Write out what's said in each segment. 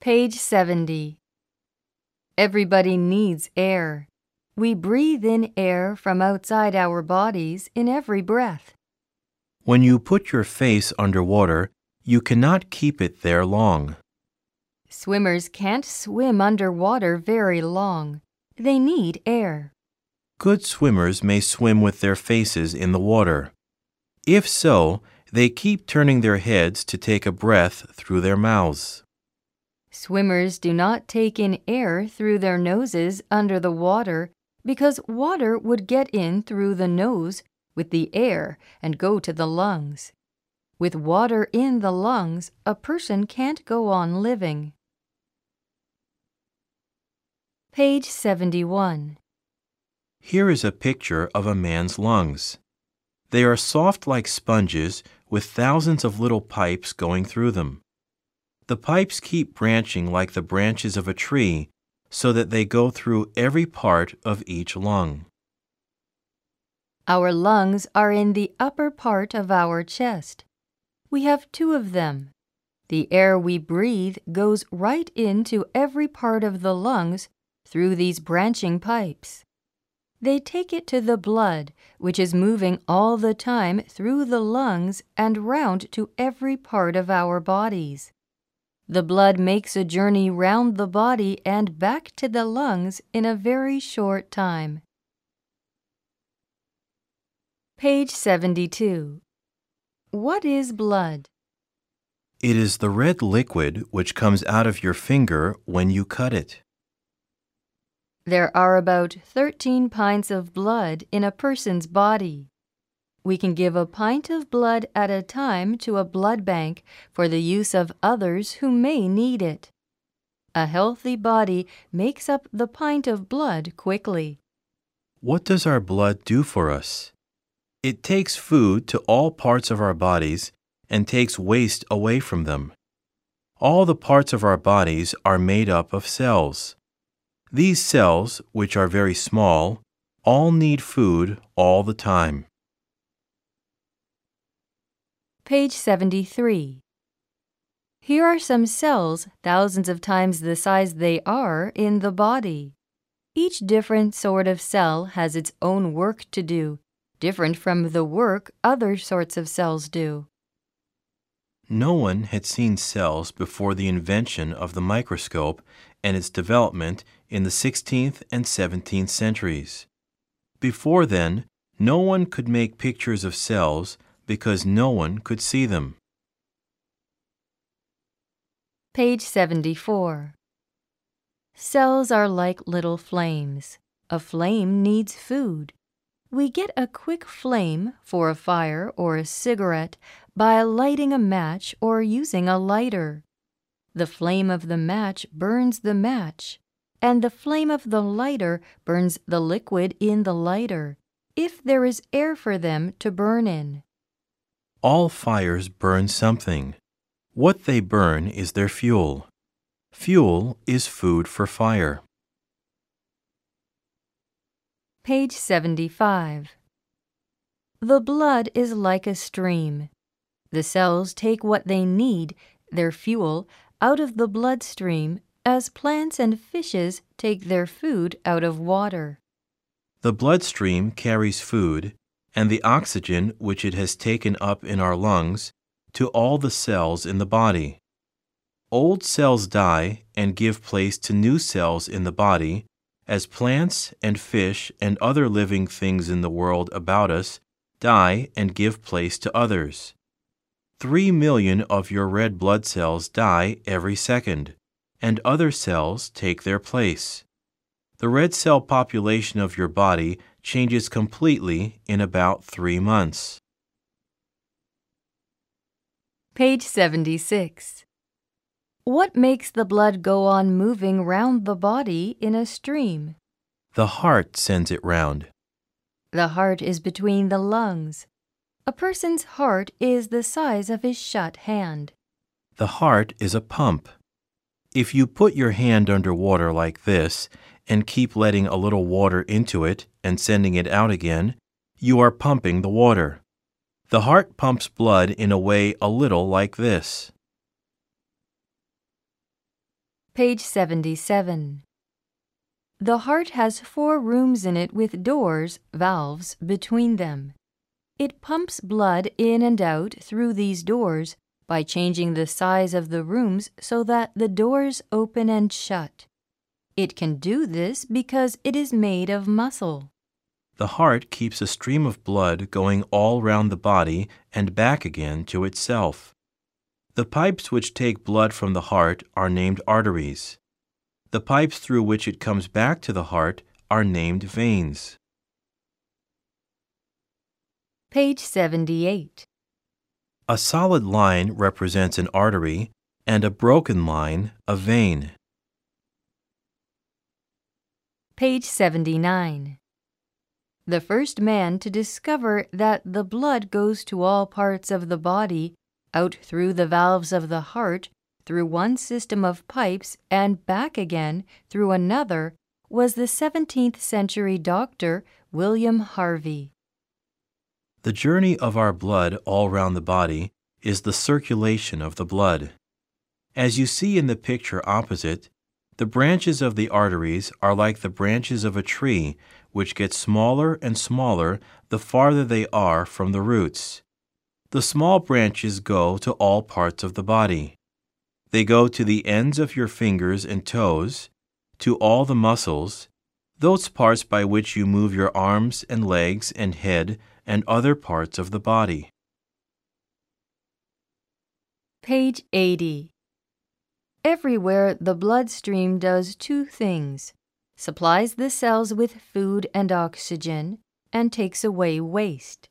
Page 70. Everybody needs air. We breathe in air from outside our bodies in every breath. When you put your face underwater, you cannot keep it there long. Swimmers can't swim underwater very long. They need air. Good swimmers may swim with their faces in the water. If so, they keep turning their heads to take a breath through their mouths. Swimmers do not take in air through their noses under the water because water would get in through the nose with the air and go to the lungs. With water in the lungs, a person can't go on living. Page 71. Here is a picture of a man's lungs. They are soft like sponges with thousands of little pipes going through them. The pipes keep branching like the branches of a tree so that they go through every part of each lung. Our lungs are in the upper part of our chest. We have two of them. The air we breathe goes right into every part of the lungs through these branching pipes. They take it to the blood, which is moving all the time through the lungs and round to every part of our bodies. The blood makes a journey round the body and back to the lungs in a very short time. Page 72. What is blood? It is the red liquid which comes out of your finger when you cut it. There are about 13 pints of blood in a person's body. We can give a pint of blood at a time to a blood bank for the use of others who may need it. A healthy body makes up the pint of blood quickly. What does our blood do for us? It takes food to all parts of our bodies and takes waste away from them. All the parts of our bodies are made up of cells. These cells, which are very small, all need food all the time. Page 73. Here are some cells thousands of times the size they are in the body. Each different sort of cell has its own work to do, different from the work other sorts of cells do. No one had seen cells before the invention of the microscope and its development in the 16th and 17th centuries. Before then, no one could make pictures of cells because no one could see them. Page 74. Cells are like little flames. A flame needs food. We get a quick flame for a fire or a cigarette by lighting a match or using a lighter. The flame of the match burns the match, and the flame of the lighter burns the liquid in the lighter, if there is air for them to burn in. All fires burn something. What they burn is their fuel. Fuel is food for fire. Page 75. The blood is like a stream. The cells take what they need, their fuel, out of the bloodstream, as plants and fishes take their food out of water. The bloodstream carries food and the oxygen which it has taken up in our lungs to all the cells in the body. Old cells die and give place to new cells in the body as plants and fish and other living things in the world about us die and give place to others. 3 million of your red blood cells die every second, and other cells take their place. The red cell population of your body changes completely in about 3 months. Page 76. What makes the blood go on moving round the body in a stream? The heart sends it round. The heart is between the lungs. A person's heart is the size of his shut hand. The heart is a pump. If you put your hand under water like this and keep letting a little water into it and sending it out again, you are pumping the water. The heart pumps blood in a way a little like this. Page 77. The heart has four rooms in it with doors, valves, between them. It pumps blood in and out through these doors by changing the size of the rooms so that the doors open and shut. It can do this because it is made of muscle. The heart keeps a stream of blood going all round the body and back again to itself. The pipes which take blood from the heart are named arteries. The pipes through which it comes back to the heart are named veins. Page 78. A solid line represents an artery and a broken line a vein. Page 79. The first man to discover that the blood goes to all parts of the body, out through the valves of the heart, through one system of pipes, and back again through another, was the 17th century doctor William Harvey. The journey of our blood all round the body is the circulation of the blood. As you see in the picture opposite, the branches of the arteries are like the branches of a tree, which get smaller and smaller the farther they are from the roots. The small branches go to all parts of the body. They go to the ends of your fingers and toes, to all the muscles, those parts by which you move your arms and legs and head and other parts of the body. Page 80. Everywhere the bloodstream does two things: supplies the cells with food and oxygen, and takes away waste.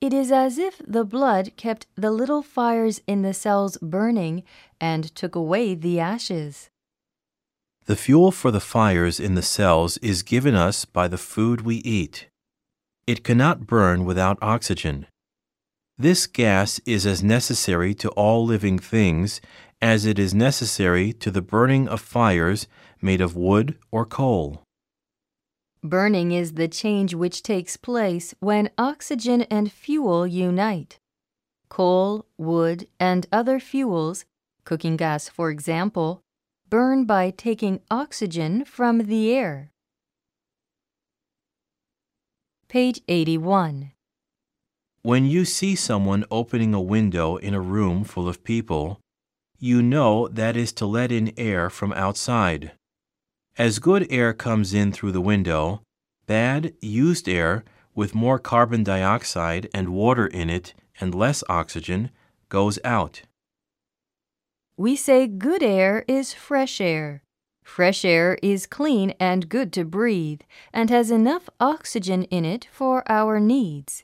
It is as if the blood kept the little fires in the cells burning and took away the ashes. The fuel for the fires in the cells is given us by the food we eat. It cannot burn without oxygen. This gas is as necessary to all living things as it is necessary to the burning of fires made of wood or coal. Burning is the change which takes place when oxygen and fuel unite. Coal, wood, and other fuels, cooking gas for example, burn by taking oxygen from the air. Page 81. When you see someone opening a window in a room full of people, you know that is to let in air from outside. As good air comes in through the window, bad, used air with more carbon dioxide and water in it and less oxygen goes out. We say good air is fresh air. Fresh air is clean and good to breathe and has enough oxygen in it for our needs.